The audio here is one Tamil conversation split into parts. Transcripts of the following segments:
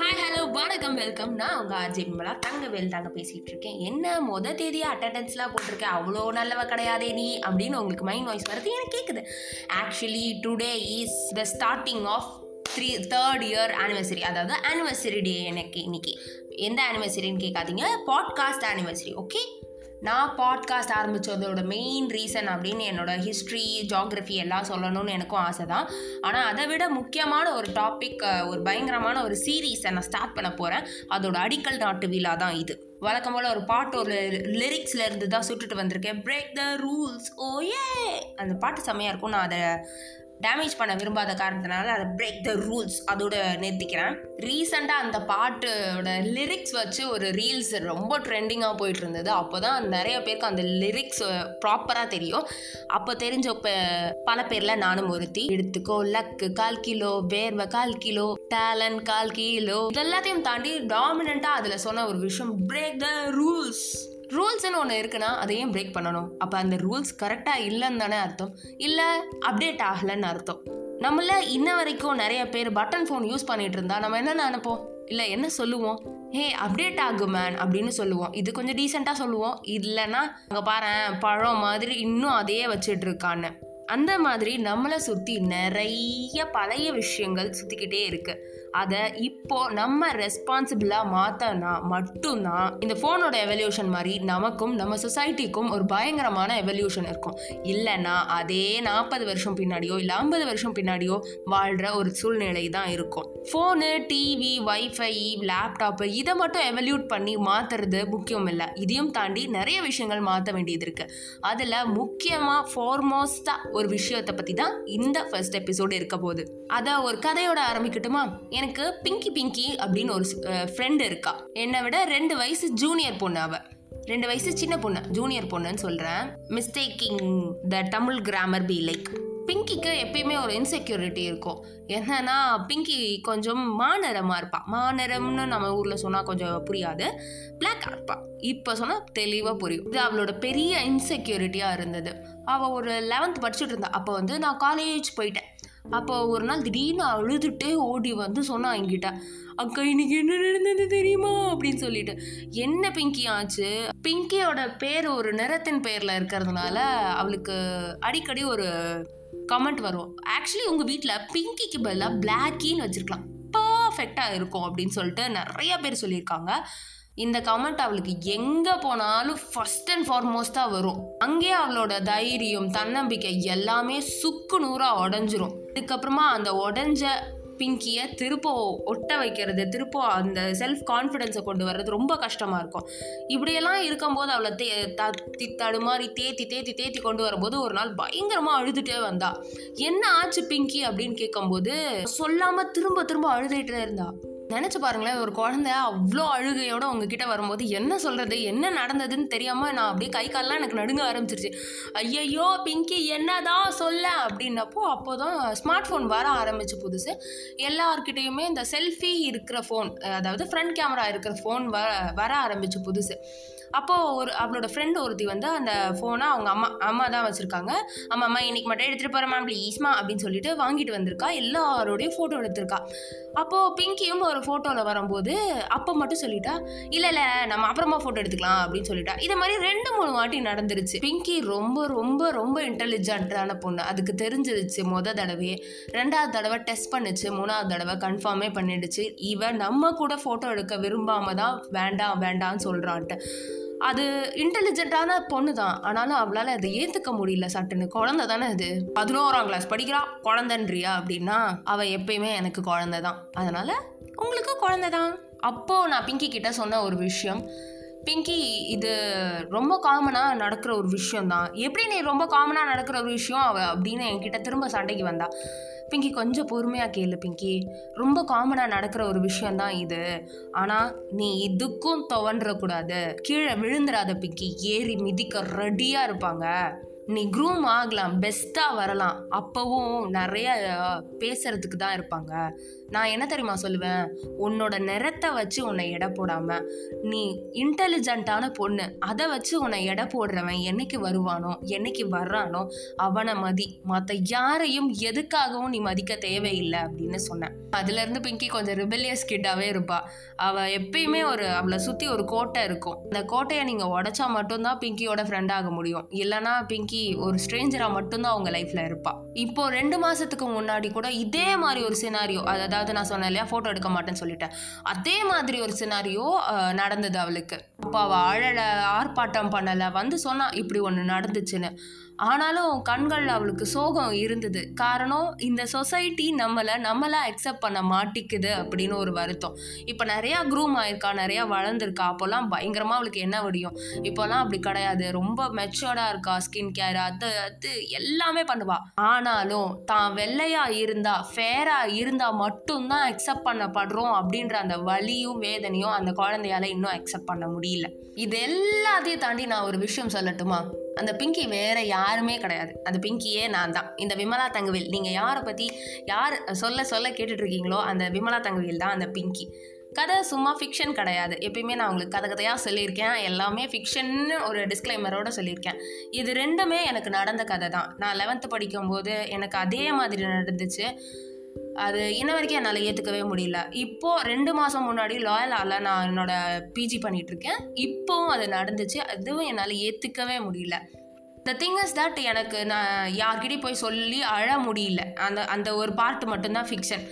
ஹாய் ஹலோ வணக்கம் வெல்கம். நான் உங்கள் RJ விமலா தங்கவேல் தாங்க பேசிகிட்டு இருக்கேன். என்ன மொதல் தேதியாக அட்டண்டன்ஸ்லாம் போட்டிருக்கேன், அவ்வளோ நல்லவ கிடையாதே நீ அப்படின்னு உங்களுக்கு மைண்ட் வாய்ஸ் வருது, எனக்கு கேட்குது. Actually today is the starting of third year anniversary, அதாவது ஆனிவர்சரி டே. எனக்கு இன்னைக்கு எந்த ஆனிவர்சரின்னு கேட்காதீங்க, பாட்காஸ்ட் ஆனிவர்சரி. ஓகே, நான் பாட்காஸ்ட் ஆரம்பித்ததோட மெயின் ரீசன் அப்படின்னு என்னோடய ஹிஸ்ட்ரி ஜியாகிரஃபி எல்லாம் சொல்லணும்னு எனக்கும் ஆசை தான். ஆனால் அதை விட முக்கியமான ஒரு டாபிக், ஒரு பயங்கரமான ஒரு சீரீஸை நான் ஸ்டார்ட் பண்ண போகிறேன். அதோட அடிக்கல் நாட்டு விழா தான் இது. வழக்கம் போல் ஒரு பாட்டு ஒரு லிரிக்ஸில் இருந்து தான் சுட்டுட்டு வந்திருக்கேன், பிரேக் த ரூல்ஸ். ஓ ஏ, அந்த பாட்டு செம்மையாக இருக்கும். நான் அதை டேமேஜ் பண்ண விரும்பாத காரணத்தினால அதை பிரேக் த ரூல்ஸ் அதோட நிறுத்திக்கிறேன். ரீசெண்டாக அந்த பாட்டோட லிரிக்ஸ் வச்சு ஒரு ரீல்ஸ் ரொம்ப ட்ரெண்டிங்காக போயிட்டு இருந்தது. அப்போ தான் நிறைய பேருக்கு அந்த லிரிக்ஸ் ப்ராப்பராக தெரியும். அப்போ தெரிஞ்ச பல பேரில் நானும் ஒருத்தி. எடுத்துக்கோ லக்கு கால் கிலோ, வேர்வை கால் கிலோ, டேலண்ட் கால் கிலோ, இதெல்லாத்தையும் தாண்டி டாமினண்ட்டாக அதில் சொன்ன ஒரு விஷயம், பிரேக் த ரூல்ஸ். ரூல்ஸ்ன்னு ஒன்று இருக்குன்னா அதையும் பிரேக் பண்ணணும். அப்போ அந்த ரூல்ஸ் கரெக்டாக இல்லைன்னு தானே அர்த்தம், இல்லை அப்டேட் ஆகலைன்னு அர்த்தம். நம்மள இன்ன வரைக்கும் நிறைய பேர் பட்டன் ஃபோன் யூஸ் பண்ணிகிட்டு இருந்தா நம்ம என்ன நினைப்போம், இல்லை என்ன சொல்லுவோம், ஹே அப்டேட் ஆகு மேன் அப்படின்னு சொல்லுவோம். இது கொஞ்சம் டீசெண்டாக சொல்லுவோம், இல்லைன்னா அங்கே பாரு பழம் மாதிரி இன்னும் அதையே வச்சுட்டு இருக்கான்னு. அந்த மாதிரி நம்மளை சுற்றி நிறைய பழைய விஷயங்கள் சுற்றிக்கிட்டே இருக்குது. அதை இப்போது நம்ம ரெஸ்பான்சிபிளாக மாற்றினா மட்டும்தான் இந்த ஃபோனோட எவல்யூஷன் மாதிரி நமக்கும் நம்ம சொசைட்டிக்கும் ஒரு பயங்கரமான எவல்யூஷன் இருக்கும். இல்லைன்னா அதே 40 வருஷம் பின்னாடியோ இல்லை 50 வருஷம் பின்னாடியோ வாழ்கிற ஒரு சூழ்நிலை தான் இருக்கும். ஃபோனு, டிவி, வைஃபை, லேப்டாப்பு இதை மட்டும் எவல்யூட் பண்ணி மாற்றுறது முக்கியம் இல்லை. இதையும் தாண்டி நிறைய விஷயங்கள் மாற்ற வேண்டியது இருக்குது. அதில் முக்கியமாக ஃபார்மோஸ்டாக ஒரு விஷயத்தை பற்றி தான் இந்த ஃபர்ஸ்ட் எபிசோடு இருக்க போகுது. அதை ஒரு கதையோட ஆரம்பிக்கட்டுமா? எனக்கு பிங்கி அப்படின்னு ஒரு ஃப்ரெண்டு இருக்கா. என்னை விட 2 வயசு ஜூனியர் பொண்ணு. அவள் 2 வயசு சின்ன பொண்ணு, ஜூனியர் பொண்ணுன்னு சொல்கிறேன். Mistaking the Tamil grammar be like. பிங்கிக்கு எப்பயுமே ஒரு இன்செக்யூரிட்டி இருக்கும். என்னன்னா பிங்கி கொஞ்சம் மாநரமாக இருப்பாள். மாநரம்னு நம்ம ஊரில் சொன்னால் கொஞ்சம் புரியாது, பிளாக் இருப்பாள். இப்போ சொன்னால் தெளிவாக புரியும். இது அவளோட பெரிய இன்செக்யூரிட்டியாக இருந்தது. அவள் ஒரு 11th படிச்சுட்டு இருந்தாள். அப்போ வந்து நான் காலேஜ் போயிட்டேன். அப்போ ஒரு நாள் திடீர்னு அழுதுகிட்டே ஓடி வந்து சொன்னா என்கிட்ட, அக்கா இன்னைக்கு என்ன நடந்தது தெரியுமா அப்படின்னு சொல்லிட்டு. என்ன பிங்கி ஆச்சு? பிங்கியோட பேர் ஒரு நிறத்தின் பெயரில் இருக்கிறதுனால அவளுக்கு அடிக்கடி ஒரு கமெண்ட் வரும், ஆக்சுவலி உங்கள் வீட்டில் பிங்கிக்கு பதிலாக பிளாக்கின்னு வச்சுருக்கலாம், பர்ஃபெக்டாக இருக்கும் அப்படின்னு சொல்லிட்டு நிறைய பேர் சொல்லியிருக்காங்க. இந்த கமெண்ட் அவளுக்கு எங்கே போனாலும் ஃபர்ஸ்ட் அண்ட் ஃபார்மோஸ்டாக வரும். அங்கேயே அவளோட தைரியம், தன்னம்பிக்கை எல்லாமே சுக்கு நூறாக உடஞ்சிரும். இதுக்கப்புறமா அந்த உடஞ்ச பிங்கியை திருப்ப ஒட்ட வைக்கிறது, திருப்ப அந்த செல்ஃப் கான்ஃபிடென்ஸை கொண்டு வர்றது ரொம்ப கஷ்டமாக இருக்கும். இப்படியெல்லாம் இருக்கும்போது அவளை தடுமாறி தேத்தி கொண்டு வரும்போது ஒரு நாள் பயங்கரமாக அழுதுகிட்டே வந்தா. என்ன ஆச்சு பிங்கி அப்படின்னு கேட்கும்போது சொல்லாமல் திரும்ப அழுதுகிட்டே இருந்தா. நினச்சி பாருங்களேன், ஒரு குழந்தை அவ்வளோ அழுகையோடு உங்ககிட்ட வரும்போது என்ன சொல்கிறது, என்ன நடந்ததுன்னு தெரியாமல் நான் அப்படியே கை காலெலாம் எனக்கு நடுங்க ஆரம்பிச்சிருச்சு. ஐயையோ பிங்கி என்னதான் சொல்ல அப்படின்னப்போ, அப்போ தான் ஸ்மார்ட் ஃபோன் வர ஆரம்பிச்சு புதுசு. எல்லார்கிட்டையுமே இந்த செல்ஃபி இருக்கிற ஃபோன், அதாவது ஃப்ரண்ட் கேமரா இருக்கிற ஃபோன் வர ஆரம்பிச்சு புதுசு. அப்போது ஒரு அவளோட ஃப்ரெண்டு ஒருத்தி வந்து அந்த ஃபோனை அவங்க அம்மா தான் வச்சுருக்காங்க. அம்மா இன்றைக்கி மட்டும் எடுத்துகிட்டு போகிறேன் மேம் ப்ளீஸ்மா அப்படின்னு சொல்லிட்டு வாங்கிட்டு வந்திருக்கா. எல்லாரோடையும் ஃபோட்டோ எடுத்திருக்கா. அப்போது பிங்கியும் ஒரு ஃபோட்டோவில் வரும்போது அப்போ மட்டும் சொல்லிட்டா, இல்லை நம்ம அப்புறமா ஃபோட்டோ எடுத்துக்கலாம் அப்படின்னு சொல்லிட்டா. இதை மாதிரி 2-3 வாட்டி நடந்துருச்சு. பிங்கி ரொம்ப ரொம்ப ரொம்ப இன்டெலிஜென்ட்டான பொண்ணு, அதுக்கு தெரிஞ்சிருச்சு. மொதல் தடவையே 2வது தடவை டெஸ்ட் பண்ணிச்சு, 3வது தடவை கன்ஃபார்மே பண்ணிடுச்சு. இவன் நம்ம கூட ஃபோட்டோ எடுக்க விரும்பாமல் தான் வேண்டான்னு சொல்கிறான்ட்டு. அது இன்டெலிஜென்ட்டான பொண்ணு தான், ஆனாலும் அவளால் அதை ஏற்றுக்க முடியல. சட்டுன்னு குழந்தை தானே அது, 11ஆம் கிளாஸ் படிக்கிறா, குழந்தைன்றியா அப்படின்னா அவள் எப்பயுமே எனக்கு குழந்தை தான், அதனால் உங்களுக்கு குழந்தை தான். அப்போது நான் பிங்கி கிட்டே சொன்ன ஒரு விஷயம், பிங்கி இது ரொம்ப காமனாக நடக்கிற ஒரு விஷயம்தான், எப்படி நீ ரொம்ப காமனாக நடக்கிற ஒரு விஷயம் அவள் அப்படின்னு என்கிட்ட திரும்ப சண்டைக்கு வந்தா. பிங்கி கொஞ்சம் பொறுமையாக கேளு பிங்கி, ரொம்ப காமனாக நடக்கிற ஒரு விஷயந்தான் இது, ஆனால் நீ இதுக்கும் துவன்றக்கூடாது, கீழே விழுந்துடாத பிங்கி, ஏறி மிதிக்க ரெடியாக இருப்பாங்க. நீ க்ரூம் ஆகலாம், பெஸ்ட்டாக வரலாம், அப்போவும் நிறைய பேசுகிறதுக்கு தான் இருப்பாங்க. நான் என்ன தெரியுமா சொல்லுவேன், உன்னோட நிறத்தை வச்சு உன்னை எடை போடாமல், நீ இன்டெலிஜென்ட்டான பொண்ணு, அதை வச்சு உன்னை எடை போடுறவன் என்னைக்கு வருவானோ என்னைக்கு வர்றானோ அவனை மதி, மற்ற யாரையும் எதுக்காகவும் நீ மதிக்க தேவையில்லை அப்படின்னு சொன்னேன். அதுலேருந்து பிங்கி கொஞ்சம் ரிபெல்லியஸ் கிட்டாகவே இருப்பாள். அவள் எப்பயுமே அவளை சுற்றி ஒரு கோட்டை இருக்கும். அந்த கோட்டையை நீங்கள் உடைச்சா மட்டும்தான் பிங்கியோட ஃப்ரெண்ட் ஆக முடியும். இல்லைனா பிங்கி ஒரு ஸ்ட்ரேஞ்சராக மட்டும்தான் அவங்க லைஃப்பில் இருப்பாள். இப்போது 2 மாதத்துக்கு முன்னாடி கூட இதே மாதிரி ஒரு சினாரியோ, அதாவது நான் சொன்னேன் இல்லையா ஃபோட்டோ எடுக்க மாட்டேன்னு சொல்லிட்டேன், அதே மாதிரி ஒரு சினாரியோ நடந்தது அவளுக்கு. அப்போ அவள் அழலை, ஆர்ப்பாட்டம் பண்ணலை, வந்து சொன்னான் இப்படி ஒன்று நடந்துச்சுன்னு. ஆனாலும் கண்கள் அவளுக்கு சோகம் இருந்தது. காரணம், இந்த சொசைட்டி நம்மளாக அக்செப்ட் பண்ண மாட்டிக்குது அப்படின்னு ஒரு வருத்தம். இப்போ நிறையா க்ரூம் ஆயிருக்கா, நிறையா வளர்ந்துருக்கா. அப்போல்லாம் பயங்கரமாக அவளுக்கு என்ன வடியும், இப்போல்லாம் அப்படி கிடையாது. ரொம்ப மெச்சோர்டாக இருக்கா, ஸ்கின் கேர் அது எல்லாமே பண்ணுவாள். ஆனாலும் தான் வெள்ளையாக இருந்தால், ஃபேராக இருந்தால் மட்டும்தான் அக்செப்ட் பண்ணப்படுறோம் அப்படின்ற அந்த வலியும் வேதனையும் அந்த குழந்தையால் இன்னும் அக்செப்ட் பண்ண முடியல. இது எல்லாத்தையும் தாண்டி நான் ஒரு விஷயம் சொல்லட்டுமா, அந்த பிங்கி வேறு யாருமே கிடையாது. அந்த பிங்கியே நான் தான், இந்த விமலா தங்கவேல். நீங்கள் யாரை பற்றி யார் சொல்ல சொல்ல கேட்டுட்ருக்கீங்களோ அந்த விமலா தங்கவேல் தான் அந்த பிங்கி. கதை சும்மா ஃபிக்ஷன் கிடையாது. எப்பயுமே நான் உங்களுக்கு கதை கதையாக சொல்லியிருக்கேன், எல்லாமே ஃபிக்ஷன்னு ஒரு டிஸ்க்ளைமரோடு சொல்லியிருக்கேன். இது 2மே எனக்கு நடந்த கதை தான். நான் 11th படிக்கும்போது எனக்கு அதே மாதிரி நடந்துச்சு. அது இன்ன வரைக்கும் என்னால் ஏற்றுக்கவே முடியல. இப்போது 2 மாதம் முன்னாடி லாயலால் நான் என்னோடய பிஜி பண்ணிகிட்ருக்கேன். இப்போவும் அது நடந்துச்சு, அதுவும் என்னால் ஏற்றுக்கவே முடியல. த திங் இஸ் தட் எனக்கு நான் யார்கிட்டையும் போய் சொல்லி அழ முடியல. அந்த ஒரு பார்ட் மட்டும்தான் ஃபிக்ஷன்.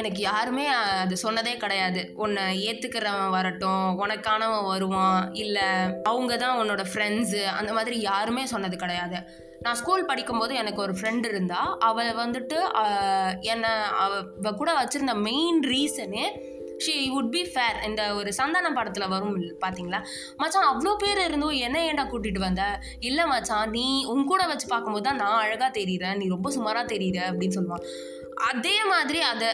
எனக்கு யாருமே அது சொன்னதே கிடையாது. உன்னை ஏற்றுக்கிறவன் வரட்டும், உனக்கானவன் வருவான், இல்லை அவங்க தான் உன்னோட ஃப்ரெண்ட்ஸு, அந்த மாதிரி யாருமே சொன்னது கிடையாது. நான் ஸ்கூல் படிக்கும்போது எனக்கு ஒரு ஃப்ரெண்டு இருந்தாள். அவள் வந்துட்டு என்னை அவ கூட வச்சுருந்த மெயின் ரீசனே ஷீ வுட் பி ஃபேர். இந்த ஒரு சந்தானம் படத்தில் வரும் பார்த்தீங்களா, மச்சான் அவ்வளோ பேர் இருந்தும் என்ன ஏண்டா கூட்டிகிட்டு வந்த, இல்லை மச்சான் நீ உன் கூட வச்சு பார்க்கும்போது தான் நான் அழகாக தெரிகிறேன், நீ ரொம்ப சுமாராக தெரிகிற அப்படின்னு சொல்லுவான். அதே மாதிரி அதை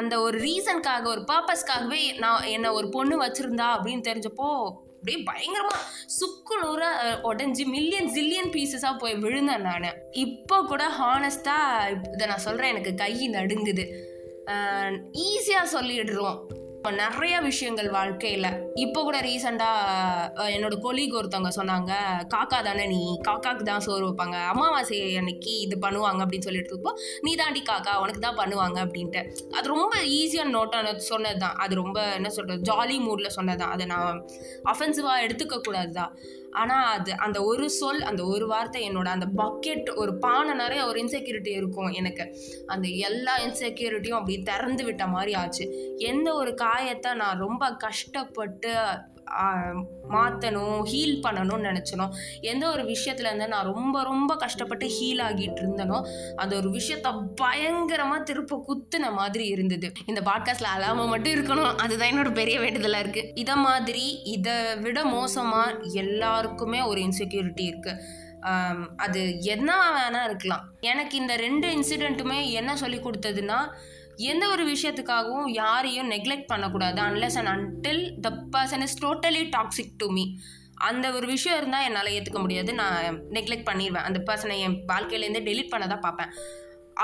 அந்த ஒரு ரீசனுக்காக, ஒரு பர்பஸ்க்காகவே நான் என்னை ஒரு பொண்ணு வச்சுருந்தா அப்படின்னு தெரிஞ்சப்போ அப்படியே பயங்கரமாக சுக்கு நூறாக உடஞ்சி மில்லியன் ஜில்லியன் பீசஸாக போய் விழுந்தேன் நான். இப்போ கூட ஹானஸ்டாக இதை நான் சொல்கிறேன், எனக்கு கை நடுங்குது. ஈஸியாக சொல்லிடுறோம் இப்போ நிறையா விஷயங்கள் வாழ்க்கையில். இப்போ கூட ரீசெண்டாக என்னோடய கொலீக் ஒருத்தவங்க சொன்னாங்க, காக்கா தானே நீ, காக்காக்கு தான் சோறு வைப்பாங்க, அமாவாசை அன்னைக்கு இது பண்ணுவாங்க அப்படின்னு சொல்லிட்டுருப்போ, நீ தாண்டி காக்கா உனக்கு தான் பண்ணுவாங்க அப்படின்ட்டு. அது ரொம்ப ஈஸியாக நோட்டான சொன்னது தான். அது ரொம்ப என்ன சொல்கிறது, ஜாலி மூடில் சொன்னது தான். அதை நான் அஃபென்சிவாக எடுத்துக்கக்கூடாது தான். ஆனால் அது அந்த ஒரு சொல், அந்த ஒரு வார்த்தை என்னோட அந்த பக்கெட், ஒரு பானை நிறைய ஒரு இன்செக்யூரிட்டி இருக்கும் எனக்கு, அந்த எல்லா இன்செக்யூரிட்டியும் அப்படி திறந்து விட்ட மாதிரி ஆச்சு. எந்த ஒரு காயத்தை நான் ரொம்ப கஷ்டப்பட்டு மாற்றணும், ஹீல் பண்ணணும்னு நினச்சனோ, எந்த ஒரு விஷயத்துலேருந்து நான் ரொம்ப ரொம்ப கஷ்டப்பட்டு ஹீல் ஆகிட்டு இருந்தனோ, அந்த ஒரு விஷயத்த பயங்கரமாக திருப்ப குத்துன மாதிரி இருந்தது. இந்த பாட்காஸ்ட்டில் அழாமல் மட்டும் இருக்கணும், அதுதான் என்னோட பெரிய வேண்டுதலாக இருக்குது. இதை மாதிரி இதை விட மோசமாக எல்லாருக்குமே ஒரு இன்செக்யூரிட்டி இருக்குது. அது என்ன வேணால் இருக்கலாம். எனக்கு இந்த 2 இன்சிடெண்ட்டுமே என்ன சொல்லி கொடுத்ததுன்னா, எந்த ஒரு விஷயத்துக்காகவும் யாரையும் நெக்லெக்ட் பண்ணக்கூடாது. Unless and until the person is totally toxic to me. அந்த ஒரு விஷயம் இருந்தால் என்னால் ஏற்றுக்க முடியாது, நான் நெக்லெக்ட் பண்ணிடுவேன். அந்த பர்சனை என் வாழ்க்கையிலேருந்தே டெலீட் பண்ண தான் பார்ப்பேன்.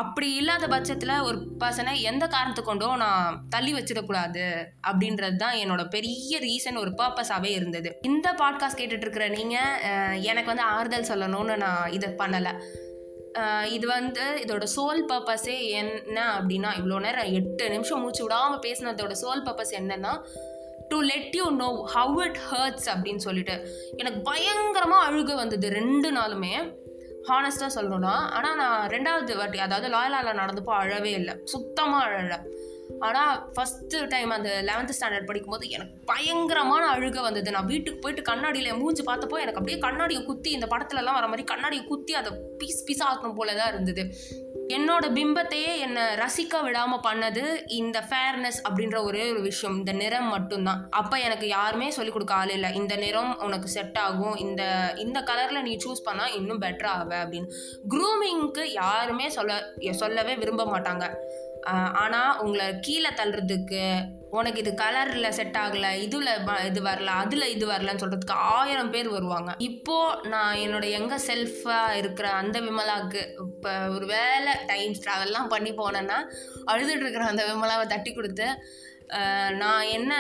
அப்படி இல்லாத பட்சத்தில் ஒரு பர்சனை எந்த காரணத்தை கொண்டோ நான் தள்ளி வச்சிடக்கூடாது அப்படின்றது தான் என்னோட பெரிய ரீசன், ஒரு பர்பஸாகவே இருந்தது. இந்த பாட்காஸ்ட் கேட்டுட்ருக்கிற நீங்கள் எனக்கு வந்து ஆறுதல் சொல்லணும்னு நான் இதை பண்ணலை. இது வந்து இதோட சோல் பர்பஸே என்ன அப்படின்னா, இவ்வளோ நேரம் 8 நிமிஷம் மூச்சு விடாமல் பேசினதோட சோல் பர்பஸ் என்னென்னா, to let you know how it hurts அப்படின்னு சொல்லிட்டு எனக்கு பயங்கரமாக அழுக வந்தது 2 நாளுமே ஹானஸ்ட்டாக சொல்லணும்னா. ஆனால் நான் 2வது வாட்டி, அதாவது லாயலாவில் நடந்தப்போ அழவே இல்லை, சுத்தமாக அழலை. ஆனால் ஃபஸ்ட்டு டைம் அந்த 11th ஸ்டாண்டர்ட் படிக்கும்போது எனக்கு பயங்கரமான அழுக வந்தது. நான் வீட்டுக்கு போயிட்டு கண்ணாடியில் மூஞ்சி பார்த்தப்போ எனக்கு அப்படியே கண்ணாடியை குத்தி, இந்த படத்துலலாம் வர மாதிரி கண்ணாடியை குத்தி அதை பீஸ் பீஸாக ஆக்கணும் போல தான் இருந்தது. என்னோட பிம்பத்தையே என்னை ரசிக்க விடாமல் பண்ணது இந்த ஃபேர்னஸ் அப்படின்ற ஒரே ஒரு விஷயம், இந்த நிறம் மட்டும்தான். அப்போ எனக்கு யாருமே சொல்லிக் கொடுக்க ஆள் இல்லை, இந்த நிறம் உனக்கு செட் ஆகும், இந்த கலரில் நீ சூஸ் பண்ணால் இன்னும் பெட்டராக ஆவே அப்படின்னு. க்ரூமிங்க்கு யாருமே சொல்லவே விரும்ப மாட்டாங்க. ஆனால் உங்களை கீழே தள்ளுறதுக்கு, உனக்கு இது கலரில் செட் ஆகலை, இதில் இது வரல, அதில் இது வரலன்னு சொல்கிறதுக்கு 1000 பேர் வருவாங்க. இப்போது நான் என்னோட எங்கே செல்ஃபாக இருக்கிற அந்த விமலாவுக்கு இப்போ ஒரு வேலை டைம் ட்ராவல்லாம் பண்ணி போனேன்னா அழுதுட்டு இருக்கிற அந்த விமலாவை தட்டி கொடுத்து நான் என்ன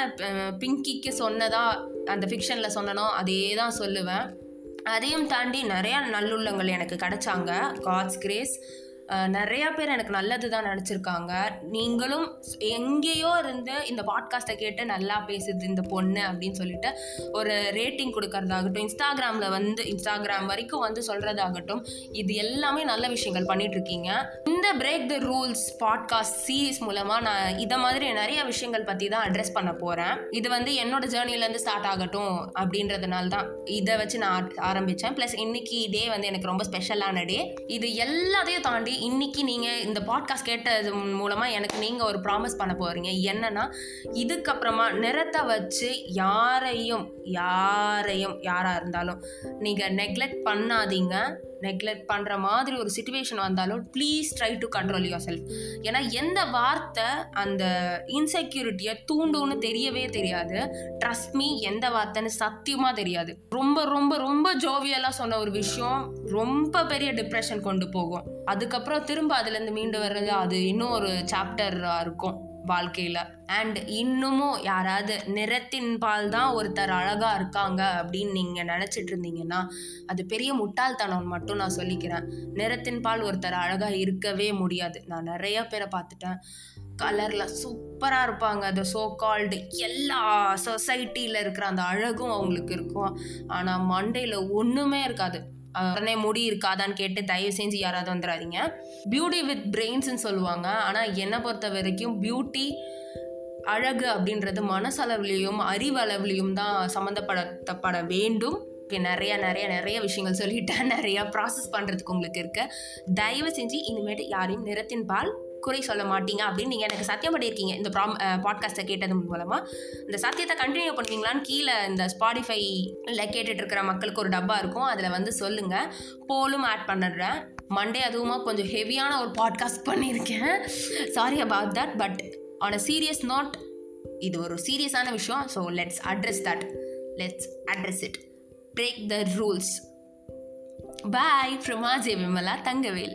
பிங்கிக்கு சொன்னதா அந்த ஃபிக்ஷனில் சொன்னனோ அதே தான் சொல்லுவேன். அதையும் தாண்டி நிறையா நல்லுள்ளங்கள் எனக்கு கிடைச்சாங்க. காட்ஸ் கிரேஸ் நிறையா பேர் எனக்கு நல்லது தான் நினச்சிருக்காங்க. நீங்களும் எங்கேயோ இருந்து இந்த பாட்காஸ்ட்டை கேட்டு நல்லா பேசுது இந்த பொண்ணு அப்படின்னு சொல்லிட்டு ஒரு ரேட்டிங் கொடுக்கறதாகட்டும், இன்ஸ்டாகிராமில் வந்து இன்ஸ்டாகிராம் வரைக்கும் வந்து சொல்கிறதாகட்டும், இது எல்லாமே நல்ல விஷயங்கள் பண்ணிகிட்ருக்கீங்க. இந்த break the rules podcast series மூலமாக நான் இதை மாதிரி நிறைய விஷயங்கள் பற்றி தான் அட்ரெஸ் பண்ண போகிறேன். இது வந்து என்னோட ஜேர்னிலேருந்து ஸ்டார்ட் ஆகட்டும் அப்படின்றதுனால தான் இதை வச்சு நான் ஆரம்பித்தேன். ப்ளஸ் இன்றைக்கி டே வந்து எனக்கு ரொம்ப ஸ்பெஷலான டே. இது எல்லாத்தையும் தாண்டி இன்றைக்கி நீங்கள் இந்த பாட்காஸ்ட் கேட்டது மூலமாக எனக்கு நீங்கள் ஒரு ப்ராமிஸ் பண்ண போகிறீங்க. என்னென்னா, இதுக்கப்புறமா நிறத்தை வச்சு யாரையும் யாராக இருந்தாலும் நீங்கள் நெக்லெக்ட் பண்ணாதீங்க. நெக்லெக்ட் பண்ணுற மாதிரி ஒரு சிச்சுவேஷன் வந்தாலும் please try to control yourself. ஏன்னா எந்த வார்த்தை அந்த இன்செக்யூரிட்டியை தூண்டுன்னு தெரியவே தெரியாது. ட்ரஸ்ட் மீ, எந்த வார்த்தைன்னு சத்தியமாக தெரியாது. ரொம்ப ரொம்ப ரொம்ப ஜோவியலாக சொன்ன ஒரு விஷயம் ரொம்ப பெரிய டிப்ரெஷன் கொண்டு போகும். அதுக்கப்புறம் திரும்ப அதுலேருந்து மீண்டு வர்றது அது இன்னும் ஒரு சாப்டராக இருக்கும் வாழ்க்கையில். அண்ட் இன்னமும் யாராவது நிறத்தின் பால் தான் ஒருத்தர் அழகாக இருக்காங்க அப்படின்னு நீங்கள் நினச்சிட்டு இருந்தீங்கன்னா அது பெரிய முட்டாள்தனம் மட்டும் நான் சொல்லிக்கிறேன். நிறத்தின் பால் ஒருத்தர் அழகாக இருக்கவே முடியாது. நான் நிறையா பேரை பார்த்துட்டேன், கலரில் சூப்பராக இருப்பாங்க. அந்த சோ கால்டு எல்லா சொசைட்டியில் இருக்கிற அந்த அழகும் அவங்களுக்கு இருக்கும். ஆனால் மண்டையில் ஒன்றுமே இருக்காது. உடனே முடி இருக்காதான்னு கேட்டு தயவு செஞ்சு யாராவது வந்துடாதீங்க. பியூட்டி வித் பிரெயின்ஸ்ன்னு சொல்லுவாங்க. ஆனால் என்னை பொறுத்த வரைக்கும் பியூட்டி, அழகு அப்படின்றது மனசளவுலேயும் அறிவளவுலேயும் தான் சம்மந்தப்படுத்தப்பட வேண்டும். நிறைய நிறைய நிறைய விஷயங்கள் சொல்லிட்டேன், நிறையா ப்ராசஸ் பண்ணுறதுக்கு உங்களுக்கு இருக்குது. தயவு செஞ்சு இனிமேட்டு யாரையும் நிறத்தின் பால் குறை சொல்ல மாட்டீங்க அப்படின்னு நீங்கள் எனக்கு சத்தியம் பண்ணியிருக்கீங்க இந்த பாட்காஸ்ட்டை கேட்டது மூலமாக. இந்த சத்தியத்தை கண்டினியூ பண்ணுவீங்களான்னு கீழே இந்த ஸ்பாடிஃபைல கேட்டுட்டு இருக்கிற மக்களுக்கு ஒரு டப்பா இருக்கும், அதில் வந்து சொல்லுங்கள். போலும் ஆட் பண்ணிடுறேன். மண்டே அதுவுமா கொஞ்சம் ஹெவியான ஒரு பாட்காஸ்ட் பண்ணியிருக்கேன். Sorry about that. But on a serious note, இது ஒரு சீரியஸான விஷயம். So let's address it. Break the rules. Bye from RJ Vimala Thangavel.